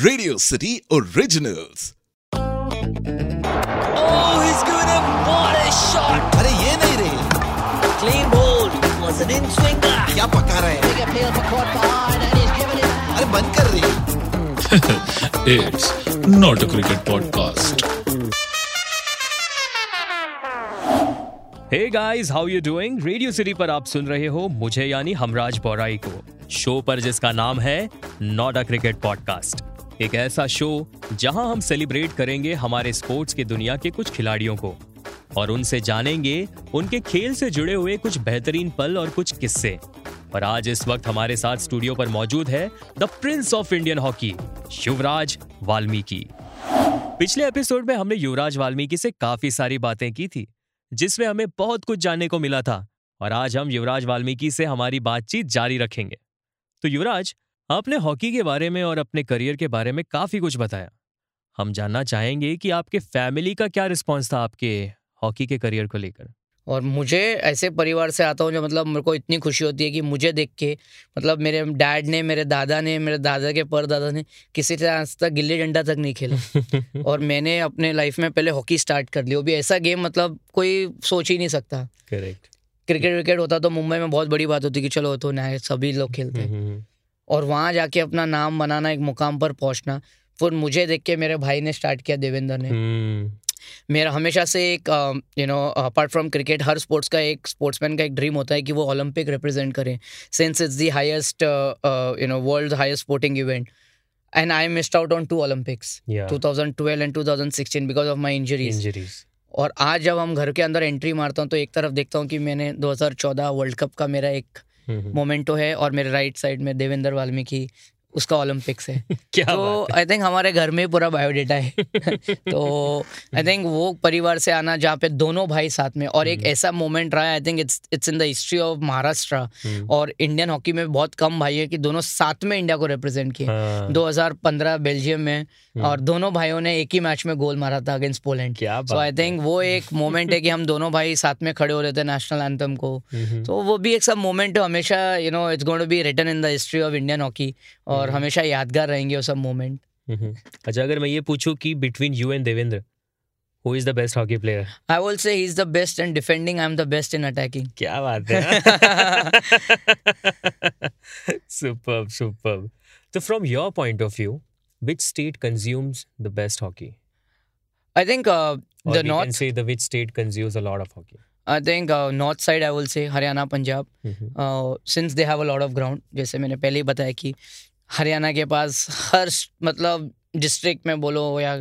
Radio city originals. Oh he is given a body shot. अरे ये नहीं रही। Clean bold was an inswinger. क्या पका रहे हैं? अरे बंद कर रही। It's not a cricket podcast. Hey guys, how you doing? Radio city पर आप सुन रहे हो मुझे यानी हमराज बोराई को, शो पर जिसका नाम है नॉट अ क्रिकेट पॉडकास्ट। एक ऐसा शो जहां हम सेलिब्रेट करेंगे हमारे स्पोर्ट्स की दुनिया के कुछ खिलाड़ियों को और उनसे जानेंगे उनके खेल से जुड़े हुए कुछ बेहतरीन पल और कुछ किस्से। और आज इस वक्त हमारे साथ स्टूडियो पर मौजूद है the prince of Indian hockey, Yuvraj Valmiki. पिछले एपिसोड में हमने युवराज वाल्मीकि से काफी सारी बातें की थी जिसमें हमें बहुत कुछ जानने को मिला था, और आज हम युवराज वाल्मीकि से हमारी बातचीत जारी रखेंगे। तो युवराज, आपने हॉकी के बारे में और अपने करियर के बारे में काफ़ी कुछ बताया। हम जानना चाहेंगे कि आपके फैमिली का क्या रिस्पॉन्स था आपके हॉकी के करियर को लेकर। और मुझे ऐसे परिवार से आता हूँ जो मतलब मेरे को इतनी खुशी होती है कि मुझे देख के मतलब मेरे डैड ने, मेरे दादा ने, मेरे दादा के परदादा ने किसी से आज तक गिल्ली डंडा तक नहीं खेला और मैंने अपने लाइफ में पहले हॉकी स्टार्ट कर ली, वो भी ऐसा गेम मतलब कोई सोच ही नहीं सकता। करेक्ट। क्रिकेट विकेट होता तो मुंबई में बहुत बड़ी बात होती कि चलो तो ना सभी लोग खेलते हैं, और वहाँ जाके अपना नाम बनाना, एक मुकाम पर पहुँचना। फिर मुझे देख के मेरे भाई ने स्टार्ट किया, देवेंद्र ने। मेरा हमेशा से एक अपार्ट फ्रॉम क्रिकेट हर स्पोर्ट्स का एक स्पोर्ट्समैन का एक ड्रीम होता है कि वो ओलंपिक रिप्रेजेंट करें, since it's the highest world highest sporting event. And I missed out on 2 Olympics, 2012 and 2016 because of my injuries. और आज जब हम घर के अंदर एंट्री मारता हूँ तो एक तरफ देखता हूँ कि मैंने 2014 वर्ल्ड कप का मेरा एक मोमेंटो है और मेरे राइट साइड में देवेंद्र वाल्मीकि, उसका ओलंपिक्स है। क्या तो आई थिंक हमारे घर में पूरा बायोडेटा है तो आई थिंक वो परिवार से आना जहाँ पे दोनों भाई साथ में, और एक ऐसा मोमेंट रहा है I think it's in the history of Maharashtra और इंडियन हॉकी में बहुत कम भाई है कि दोनों साथ में इंडिया को रिप्रेजेंट किए। 2015 बेल्जियम में और दोनों भाइयों ने एक ही मैच में गोल मारा था against Poland. So I think वो एक मोमेंट है कि हम दोनों भाई साथ में खड़े हो रहे थे नेशनल एंथम को। तो वो भी एक सब मोमेंट हमेशा it's going to be written in the history of Indian hockey और हमेशा यादगार रहेंगे वो सब मोमेंट। अच्छा, अगर मैं ये पूछूं कि between you and Devendra, who is the best hockey player? I will say he's the best in defending, I'm the best in attacking. क्या बात है। Superb, superb. So from your point of view, which state consumes the best hockey? I think the north. Or we can say the which state consumes a lot of hockey? I think north side I will say Haryana, Punjab. Since they have a lot of ground, जैसे मैंने पहले ही बताया कि हरियाणा के पास हर मतलब district में बोलो या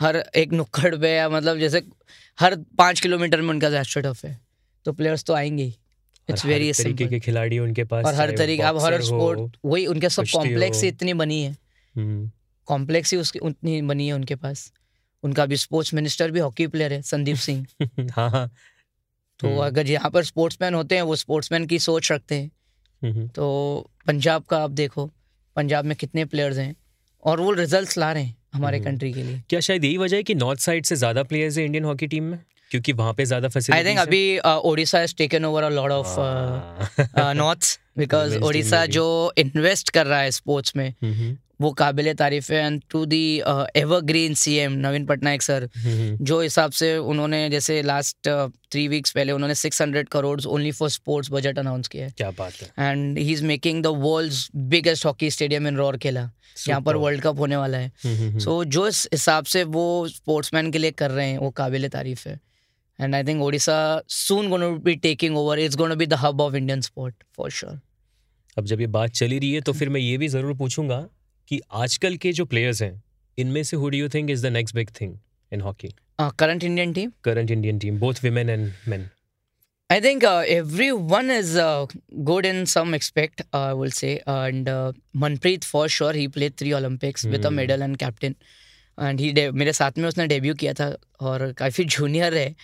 हर एक नुक्कड़ पे या मतलब जैसे हर 5 किलोमीटर में उनका एस्ट्रोटर्फ है, तो प्लेयर्स तो आएंगे ही। इट्स वेरी तरीके के खिलाड़ी उनके पास और हर तरीके अब हर स्पोर्ट वही उनके सब कॉम्प्लेक्स ही इतनी बनी है, कॉम्प्लेक्स ही उसकी उतनी बनी है उनके पास। उनका भी स्पोर्ट्स मिनिस्टर भी हॉकी प्लेयर है, संदीप सिंह। हाँ, तो अगर यहाँ पर स्पोर्ट्समैन होते हैं वो स्पोर्ट्समैन की सोच रखते हैं। तो पंजाब का आप देखो, पंजाब में कितने प्लेयर्स हैं और वो रिजल्ट्स ला रहे हैं हमारे कंट्री के लिए। क्या शायद यही वजह है कि नॉर्थ साइड से ज्यादा प्लेयर्स हैं इंडियन हॉकी टीम में, क्योंकि वहाँ पे ज्यादा फैसिलिटीज हैं? आई थिंक अभी Odisha has taken over a lot of north because Odisha जो इन्वेस्ट कर रहा है स्पोर्ट्स में वो काबिले तारीफ है। And to the evergreen CM Naveen Patnaik sir, जो हिसाब से उन्होंने जैसे लास्ट 3 वीक्स पहले उन्होंने 600 crore only for sports budget announce किया है। क्या बात है। And he is making the world's biggest hockey stadium in Rourkela, यहाँ पर वर्ल्ड कप होने वाला है। सो जो इस हिसाब से वो स्पोर्ट्समैन के लिए कर रहे हैं वो काबिले तारीफ है। And I think Odisha soon going to be taking over, it's going to be the hub of Indian sport for sure. अब जब ये बात चली रही है तो फिर मैं ये भी जरूर पूछूंगा कि आजकल के जो प्लेयर्स हैं इनमें से who do you think is the next big thing in hockey? Current Indian team, both women and men. I think everyone is good in some expect I will say. And Manpreet for sure, he played 3 Olympics with a medal and captain. And he मेरे साथ में उसने debut किया था और काफ़ी junior है,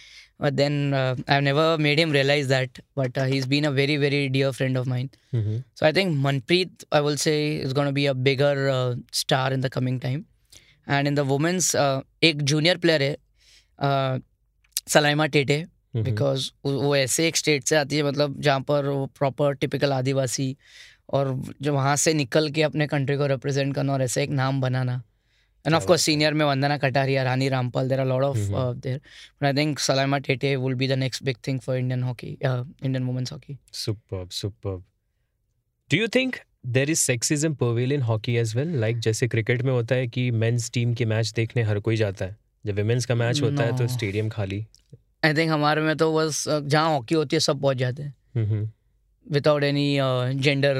but then I have never made him realise that, but he is been a very very dear friend of mine. So I think Manpreet I will say is going to be a bigger star in the coming time. And in the women's एक junior player है Salima Tete, because वो ऐसे एक state से आती है मतलब जहाँ पर वो प्रॉपर टिपिकल आदिवासी और जो वहाँ से निकल के अपने कंट्री को रिप्रेजेंट करना और ऐसे एक नाम बनाना. And of course, senior में Vandana Kataria, Rani Rampal, there are a lot of there. But I think Salima Tete will be the next big thing for Indian hockey, Indian women's hockey. Superb, superb. Do you think there is sexism prevalent in hockey as well? Like जैसे cricket में होता है कि men's team के match देखने हर कोई जाता है, जब women's का मैच होता है तो stadium खाली. I think हमारे में तो बस जहाँ हॉकी होती है सब पहुँच जाते हैं, without any gender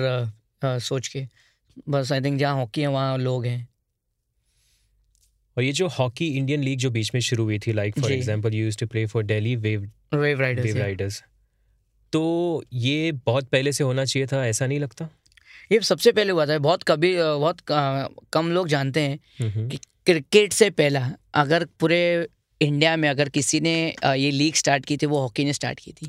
सोच के. बस I think जहाँ हॉकी है वहाँ लोग हैं. और ये जो हॉकी इंडियन लीग जो बीच में शुरू हुई थी, like for example you used to play for Delhi wave riders, तो ये बहुत पहले से होना चाहिए था, ऐसा नहीं लगता? ये सबसे पहले हुआ था. बहुत कम लोग जानते हैं कि क्रिकेट से पहला अगर पूरे इंडिया में अगर किसी ने ये लीग स्टार्ट की थी वो हॉकी ने स्टार्ट की थी.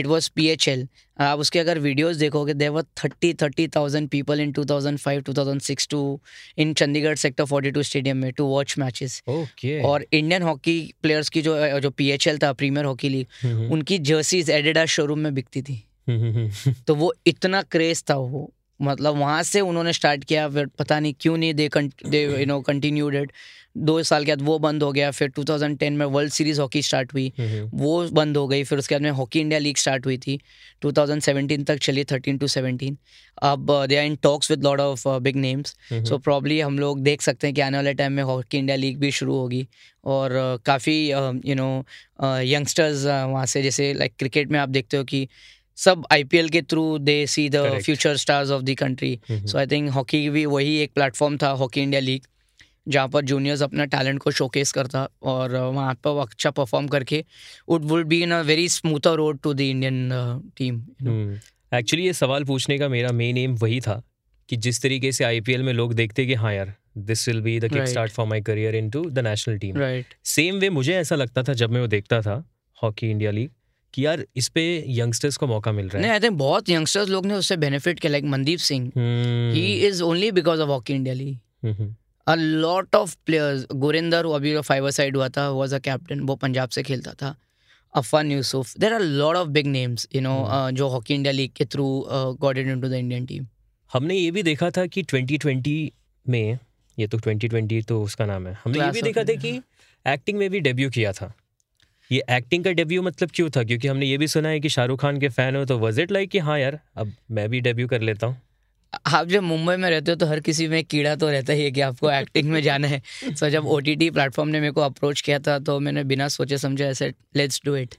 It was PHL. आप उसके अगर वीडियोस देखोगे, there were 30,000 people in 2005 2006 to in Chandigarh sector 42 stadium में टू वॉच मैचेस. और इंडियन हॉकी प्लेयर्स की जो पीएचएल था, प्रीमियर हॉकी लीग, उनकी जर्सीज एडिडास शोरूम में बिकती थी. तो वो इतना क्रेज था, वो मतलब वहाँ से उन्होंने स्टार्ट किया. फिर पता नहीं क्यों नहीं they you know continued it. 2 साल के बाद वो बंद हो गया. फिर 2010 में वर्ल्ड सीरीज़ हॉकी स्टार्ट हुई, वो बंद हो गई. फिर उसके बाद में हॉकी इंडिया लीग स्टार्ट हुई थी, 2017 तक चली, 13-17. अब they are in talks with lot of big names, so probably हम लोग देख सकते हैं कि आने वाले टाइम में हॉकी इंडिया लीग भी शुरू होगी. और काफ़ी यू नो यंगस्टर्स वहाँ से, जैसे लाइक क्रिकेट में आप देखते हो कि सब आईपीएल के through they see the future stars of the country. So I think hockey भी वही एक प्लेटफॉर्म था, हॉकी इंडिया लीग, जहाँ पर जूनियर्स अपना टैलेंट को शोकेस करता और वहाँ पर अच्छा परफॉर्म करके it would be in a very smoother road to the Indian team. Actually ये सवाल पूछने का मेरा मेन एम वही था कि जिस तरीके से आईपीएल में लोग देखते कि हाँ यार, this will be the kick start for my career into the national team, right? Same way मुझे ऐसा लगता था जब मैं वो देखता था हॉकी इंडिया लीग कि यार इस पे यंगस्टर्स को मौका मिल रहा है. नहीं, आई थिंक बहुत यंगस्टर्स लोग ने उससे बेनिफिट किया. Like Mandeep Singh, he is only because of hockey India league. A lot of players, Gurinder अभी जो 5-a-side हुआ था, वाज अ कैप्टन, वो पंजाब से खेलता था. Affan Yusuf, there are lot of big names you know जो हॉकी इंडिया लीग के through got into the Indian team. हमने ये भी देखा था कि 2020 में, ये तो 2020 तो उसका नाम है, हमने ये भी देखा था कि एक्टिंग में भी डेब्यू किया था. ये एक्टिंग का डेब्यू मतलब क्यों था? क्योंकि हमने ये भी सुना है कि शाहरुख खान के फैन हो, तो वाज इट लाइक कि हाँ यार अब मैं भी डेब्यू कर लेता हूँ? आप जब मुंबई में रहते हो तो हर किसी में कीड़ा तो रहता ही है कि आपको एक्टिंग में जाना है. सो जब ओटीटी प्लेटफॉर्म ने मेरे को अप्रोच किया था तो मैंने बिना सोचे समझे ऐसे लेट्स डू इट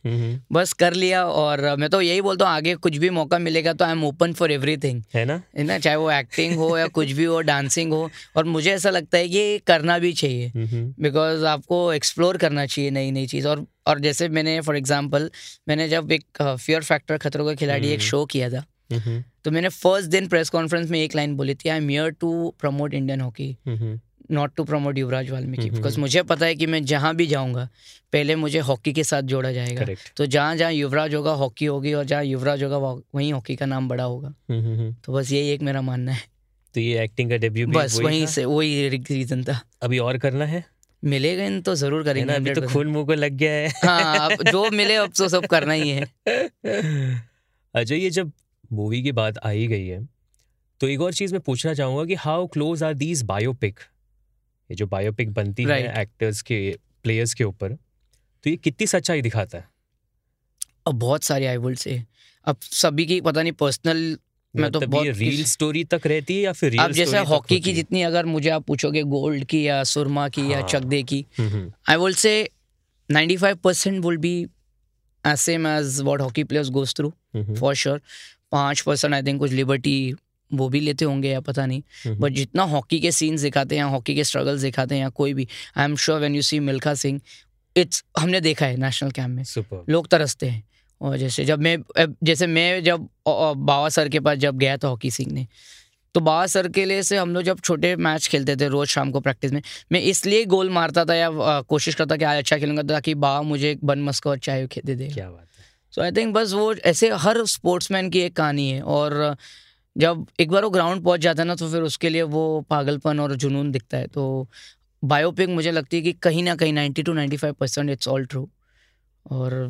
बस कर लिया. और मैं तो यही बोलता हूँ, आगे कुछ भी मौका मिलेगा तो I am open for everything, है ना, है ना, चाहे वो एक्टिंग हो या कुछ भी हो, डांसिंग हो. और मुझे ऐसा लगता है कि करना भी चाहिए बिकॉज आपको एक्सप्लोर करना चाहिए नई नई चीज़. और जैसे मैंने फॉर एग्जाम्पल, मैंने जब एक फियर फैक्टर खतरों के खिलाड़ी एक शो किया था, तो मैंने फर्स्ट दिन प्रेस कॉन्फ्रेंस में एक लाइन बोली थी, I am here to promote Indian hockey, not to promote Yuvraj Valmiki. Because मुझे पता है कि मैं जहाँ भी जाऊँगा पहले मुझे हॉकी के साथ जोड़ा जाएगा. तो जहाँ जहाँ युवराज होगा हॉकी होगी, और जहाँ युवराज होगा वहीं हॉकी का नाम बड़ा होगा. तो बस यही एक मेरा मानना है. तो ये एक्टिंग का डेब्यू बस वहीं से, वही रीजन था. अभी और करना है, मिलेगा इन तो जरूर करेंगे. अभी तो खून मुँह को लग गया है. हाँ, जो मिले अब तो सब करना ही है. अच्छा, ये जब मूवी की बात आई गई है तो एक और चीज़ मैं पूछना चाहूँगा कि how close are these biopic, ये जो बायोपिक बनती है एक्टर्स के, प्लेयर्स के ऊपर, तो ये कितनी सच्चाई दिखाता है? अब बहुत सारे आई वुड से, अब सभी की पता नहीं पर्सनल में तो बहुत रियल स्टोरी तक रहती है या फिर अब जैसे हॉकी की जितनी, अगर मुझे आप पूछोगे गोल्ड की या सुरमा की या चक दे की, आई would say 95% will be as same as what hockey players goes through for sure. 5% I think कुछ लिबर्टी वो भी लेते होंगे या पता नहीं, बट जितना हॉकी के सीन्स दिखाते हैं, हॉकी के स्ट्रगल्स दिखाते हैं, या कोई भी, I am sure when you see Milkha Singh, it's हमने देखा है नेशनल कैंप में लोग तरसते हैं. और जैसे जब मैं बाबा सर के पास जब गया था हॉकी सीखने, तो बाबा सर के लिए से हम लोग जब छोटे मैच खेलते थे रोज़ शाम को प्रैक्टिस में, मैं इसलिए गोल मारता था या कोशिश करता कि आज अच्छा खेलूंगा ताकि बाबा मुझे एक बन मस्का और चाय दे दे. क्या बात है. सो आई थिंक बस वो ऐसे हर स्पोर्ट्समैन की एक कहानी है, और जब एक बार वो ग्राउंड पहुंच जाता है ना तो फिर उसके लिए वो पागलपन और जुनून दिखता है. तो बायोपिक मुझे लगती है कि कहीं ना कहीं 90-95% इट्स ऑल ट्रू. और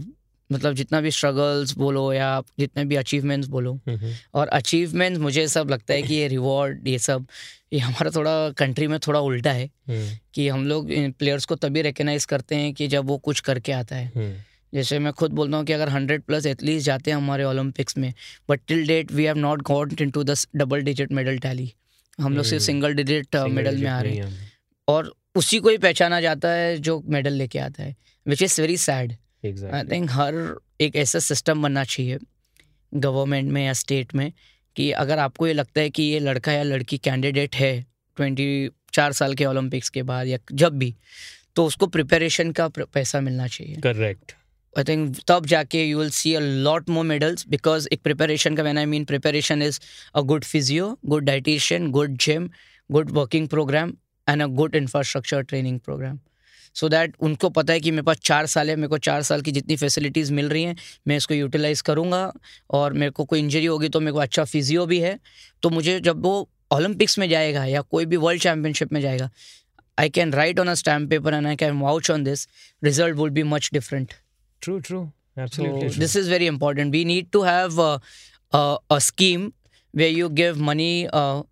मतलब जितना भी स्ट्रगल्स बोलो या जितने भी अचीवमेंट्स बोलो, और अचीवमेंट्स मुझे सब लगता है कि ये रिवॉर्ड ये सब ये हमारा थोड़ा कंट्री में थोड़ा उल्टा है कि हम लोग प्लेयर्स को तभी रिकग्नाइज करते हैं कि जब वो कुछ करके आता है. जैसे मैं खुद बोलता हूँ कि अगर 100+ एथलीट्स जाते हैं हमारे ओलंपिक्स में, but till date we have not got into the double digit medal tally. हम लोग सिर्फ सिंगल डिजिट मेडल में आ रहे हैं और उसी को ही पहचाना जाता है जो मेडल लेके आता है, which is very sad. I think हर एक ऐसा सिस्टम बनना चाहिए गवर्नमेंट में या स्टेट में कि अगर आपको ये लगता है कि ये लड़का या लड़की कैंडिडेट है 24 साल के ओलंपिक्स के बाद या जब भी, तो उसको प्रिपरेशन का पैसा मिलना चाहिए. करेक्ट. आई थिंक तब जाके you will see a lot more medals because एक प्रिपरेशन का, when I mean preparation is a good physio, good dietitian, good gym, good working programme and a good infrastructure training programme, so that उनको पता है कि मेरे पास 4 साल है, मेरे को 4 साल की जितनी फैसिलिटीज़ मिल रही हैं मैं इसको यूटिलाइज़ करूँगा, और मेरे को कोई इंजरी होगी तो मेरे को अच्छा फिजियो भी है, तो मुझे जब वो ओलंपिक्स में जाएगा या कोई भी वर्ल्ड चैम्पियनशिप में जाएगा, I can write on a stamp paper and I can vouch on this, result will be much different. True, true. Absolutely. So, this is very important. We need to have a scheme where you give money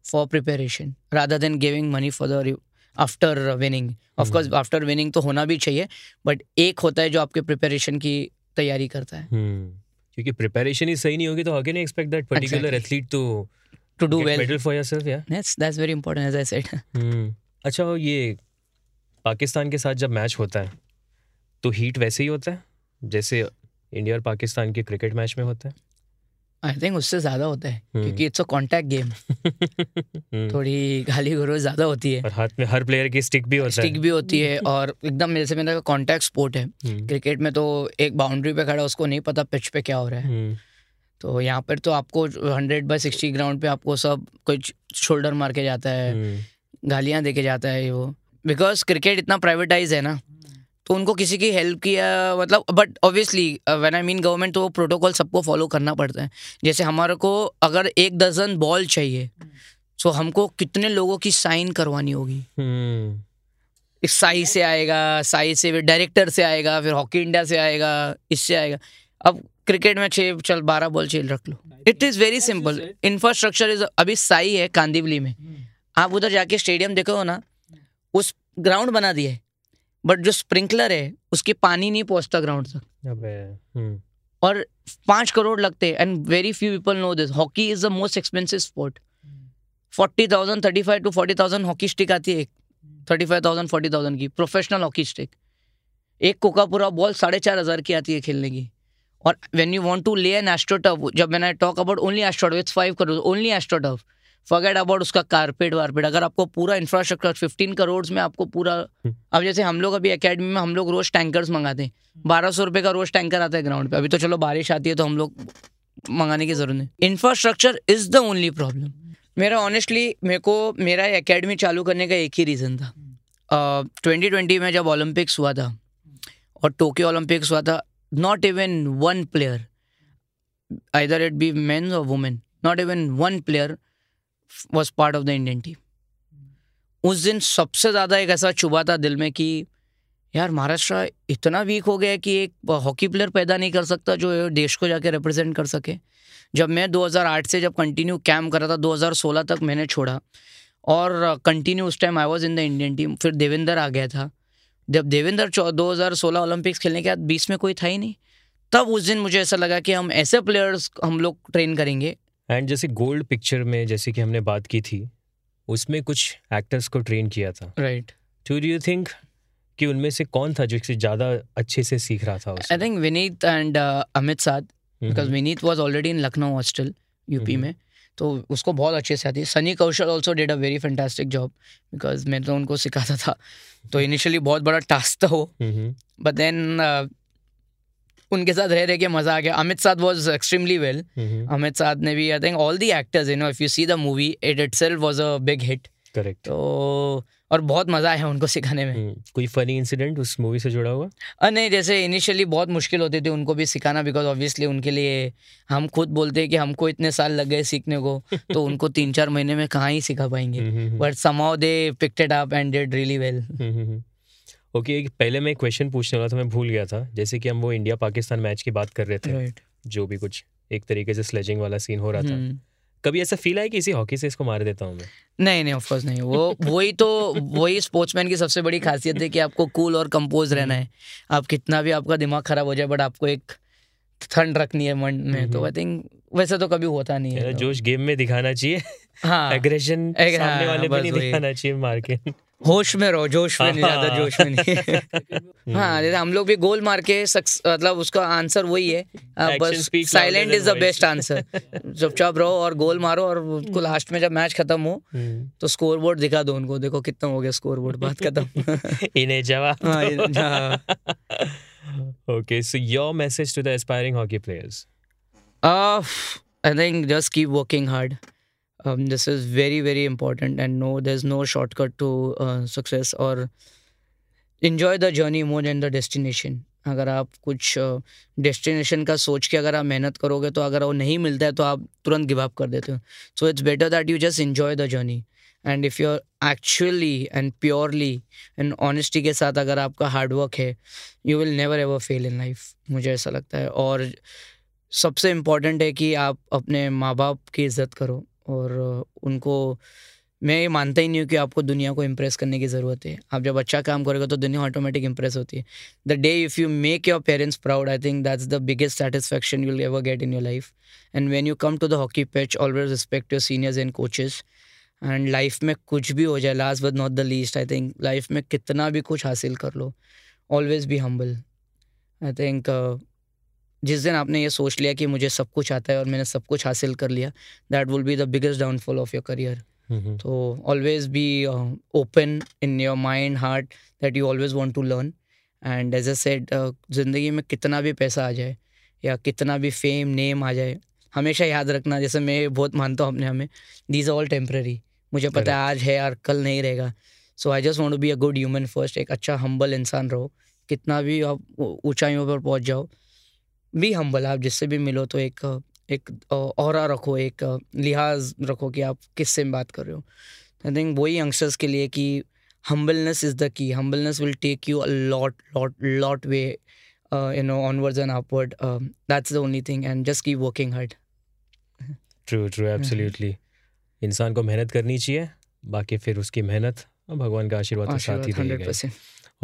for preparation rather than giving money for the after winning. Of course, after winning तो होना भी चाहिए, but एक होता है जो आपके preparation की तैयारी करता है. क्योंकि preparation ही सही नहीं होगी तो how can you expect that particular athlete to do well, medal for yourself? Yeah. Yes, that's very important as I said. अच्छा, ये पाकिस्तान के साथ जब मैच होता है तो heat वैसे ही होता है जैसे इंडिया और पाकिस्तान के क्रिकेट मैच में होता है? आई थिंक उससे ज़्यादा होता है क्योंकि इट्स अ कॉन्टैक्ट गेम. थोड़ी गाली गलौज ज़्यादा होती है और हाथ में हर प्लेयर की स्टिक भी होती है और एकदम जैसे मेरा कहा कॉन्टैक्ट स्पोर्ट है. क्रिकेट में तो एक बाउंड्री पे खड़ा उसको नहीं पता पिच पे क्या हो रहा है, तो यहाँ पर तो आपको 100x60 ग्राउंड पे आपको सब कुछ शोल्डर मार के जाता है, गालियाँ दे के जाता है वो, बिकॉज क्रिकेट इतना प्राइवेटाइज है ना, तो उनको किसी की हेल्प किया मतलब, but obviously when I mean government तो वो प्रोटोकॉल सबको फॉलो करना पड़ता है. जैसे हमारे को अगर 1 दर्जन बॉल चाहिए तो हमको कितने लोगों की साइन करवानी होगी. इस साई से आएगा, साई से फिर डायरेक्टर से आएगा, फिर हॉकी इंडिया से आएगा, इससे आएगा. अब क्रिकेट में 12 बॉल चाहिए रख लो. It is very simple. Infrastructure is अभी साई है कांदिवली में, आप उधर जाके स्टेडियम देखो ना, उस ग्राउंड बना दिया है बट जो स्प्रिंकलर है उसके पानी नहीं पहुंचता ग्राउंड तक, और 5 करोड़ लगते हैं. And very few people know this. Hockey is the most expensive sport. 40,000 35,000 to 40,000 hockey stick आती है. 35,000 40,000 की प्रोफेशनल हॉकी स्टिक. एक कोकापुरा बॉल 4,500 की आती है खेलने की. और when you want to lay an astroturf, जब मैंने talk about only astroturf it's 5 crore. Only astroturf, forget about उसका कारपेट वारपेट. अगर आपको पूरा इंफ्रास्ट्रक्चर 15 करोड़ में आपको पूरा, अब जैसे हम लोग अभी एकेडमी में हम लोग रोज़ टैंकर्स मंगाते हैं. 1200 रुपये का रोज़ टैंकर आता है ग्राउंड पे. अभी तो चलो बारिश आती है तो हम लोग मंगाने की ज़रूरत नहीं. Infrastructure is the only problem. मेरा ऑनेस्टली मेरे को मेरा एकेडमी चालू करने का एक ही रीज़न था. 2020 में जब ओलंपिक्स हुआ था और टोक्यो ओलंपिक्स हुआ था, not even one player, either it be men और women, not even one player was part of the Indian team. उस दिन सबसे ज़्यादा एक ऐसा चुभा था दिल में कि यार महाराष्ट्र इतना वीक हो गया कि एक हॉकी प्लेयर पैदा नहीं कर सकता जो देश को जाके रिप्रेजेंट कर सके. जब मैं 2008 से जब कंटिन्यू कैम्प कर रहा था, 2016 तक मैंने छोड़ा और कंटिन्यू उस time I was in the Indian team. फिर देवेंद्र आ गया था. जब देवेंद्र 2016 ओलंपिक्स खेलने के बाद 20 में कोई था ही नहीं, तब उस दिन मुझे ऐसा लगा कि हम ऐसे प्लेयर्स हम लोग ट्रेन करेंगे. एंड जैसे गोल्ड पिक्चर में जैसे कि हमने बात की थी, उसमें कुछ एक्टर्स को ट्रेन किया था, राइट? डू यू थिंक कि उनमें से कौन था जो ज़्यादा अच्छे से सीख रहा था? I think Vineet and Amit Sadh, because Vineet was already in Lucknow hostel UP में, तो उसको बहुत अच्छे से आती है. Sunny Kaushal also did a very fantastic job because मैं तो उनको सिखाता था, तो इनिशियली बहुत बड़ा टास्क था वो, बट देन उनके साथ रह के मज़ा आ गया. Amit Sadh was extremely well. Amit Sadh ने भी I think all the actors, you know if you see the movie it itself was a big hit. Correct. तो और बहुत मज़ा आया उनको सिखाने में. कोई फनी इंसिडेंट उस मूवी से जुड़ा हुआ? नहीं, जैसे इनिशियली बहुत मुश्किल होती थी उनको भी सिखाना बिकॉज ऑब्वियसली उनके लिए, हम खुद बोलते हैं कि हमको इतने साल लग गए सीखने को तो उनको 3-4 महीने में कहाँ ही सिखा पाएंगे, but somehow they picked it up and did really well. Okay, पहले मैं एक क्वेश्चन पूछने वाला था, मैं भूल गया था, जैसे कि हम वो इंडिया पाकिस्तान मैच की बात कर रहे थे right. जो भी कुछ एक तरीके से स्लेजिंग वाला सीन हो रहा था, कभी ऐसा फील आया कि इसी हॉकी से इसको मार देता हूँ मैं? नहीं ऑफ कोर्स नहीं, वो वही स्पोर्ट्समैन की सबसे बड़ी खासियत है कि आपको कूल और कंपोज रहना है, आप कितना भी आपका दिमाग खराब हो जाए बट आपको एक ठंड रखनी है मन में, तो आई थिंक वैसे तो कभी होता नहीं है, जोश गेम में दिखाना चाहिए, हाँ एग्रेशन सामने वाले पे नहीं दिखाना चाहिए, मार के होश में रहो, जोश में नहीं, ज्यादा जोश में नहीं। हाँ जैसे हम लोग भी गोल मार के मतलब उसका आंसर वही है, बस silent is the best answer, चुपचाप रहो और गोल मारो और उसको लास्ट में जब मैच खत्म हो तो स्कोर बोर्ड दिखा दो उनको, देखो कितना हो गया स्कोर बोर्ड, बात खत्म, इन्हें जवाब। Okay, so your message to the aspiring hockey players? I think just keep working hard. This is very, very important, and no, there's no shortcut to success. Or enjoy the journey more than the destination. अगर आप कुछ destination का सोच के अगर आप मेहनत करोगे तो अगर वो नहीं मिलता है तो आप तुरंत गिव अप कर देते हो. So it's better that you just enjoy the journey. And if you're actually and purely and honesty के साथ अगर आपका हार्ड वर्क है, you will never ever fail in life. मुझे ऐसा लगता है. और सबसे इम्पोर्टेंट है कि आप अपने माँ बाप की इज्जत करो, और उनको मैं ये मानता ही नहीं हूँ कि आपको दुनिया को इम्प्रेस करने की ज़रूरत है. आप जब अच्छा काम करोगे तो दुनिया ऑटोमेटिक इम्प्रेस होती है. The day if you make your parents proud, I think that's the biggest satisfaction you will ever get in your life. And when you come to the hockey pitch, always respect your seniors and coaches. And life में कुछ भी हो जाए, last but not the least, I think life में कितना भी कुछ हासिल कर लो, always be humble. I think जिस दिन आपने ये सोच लिया कि मुझे सब कुछ आता है और मैंने सब कुछ हासिल कर लिया, that will be the biggest downfall of your career. तो always be open in your mind heart that you always want to learn. And as I said, ज़िंदगी में कितना भी पैसा आ जाए या कितना भी फेम नेम आ जाए, हमेशा याद रखना, जैसे मैं बहुत मानता हूँ अपने हमें, दीज आर ऑल टेम्प्रेरी. मुझे पता है आज है और कल नहीं रहेगा. So I just want to be a good human first. एक अच्छा हम्बल इंसान रहो, कितना भी आप ऊंचाइयों पर पहुंच जाओ, बी हम्बल. आप जिससे भी मिलो तो एक औरा रखो, एक लिहाज रखो कि आप किससे बात कर रहे हो. आई थिंक वही यंगस्टर्स के लिए कि humbleness is the key. Humbleness will take you a lot way, you know, onwards and upward. That's the only thing, and just keep working hard. True, absolutely. इंसान को मेहनत करनी चाहिए, बाकी फिर उसकी मेहनत और भगवान का आशीर्वाद साथ ही रहेगा.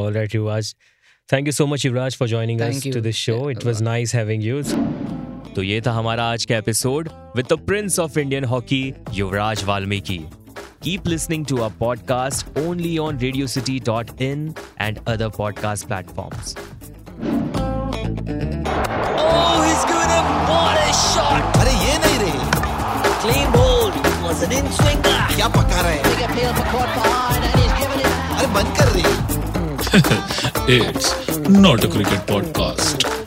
All right, Yuvraj. Thank you so much, Yuvraj, for joining us to this show. It was nice having you. तो ये था हमारा आज का episode with the Prince of Indian Hockey, Yuvraj Valmiki. Keep listening to our podcast only on radiocity.in and other podcast platforms. Oh, he's gonna what a shot! अरे ये नहीं रही. Clean ball was an in swinger. क्या पका रहे हैं? Big appeal for caught behind and he's given it. अरे बंद कर रही. It's not a cricket podcast.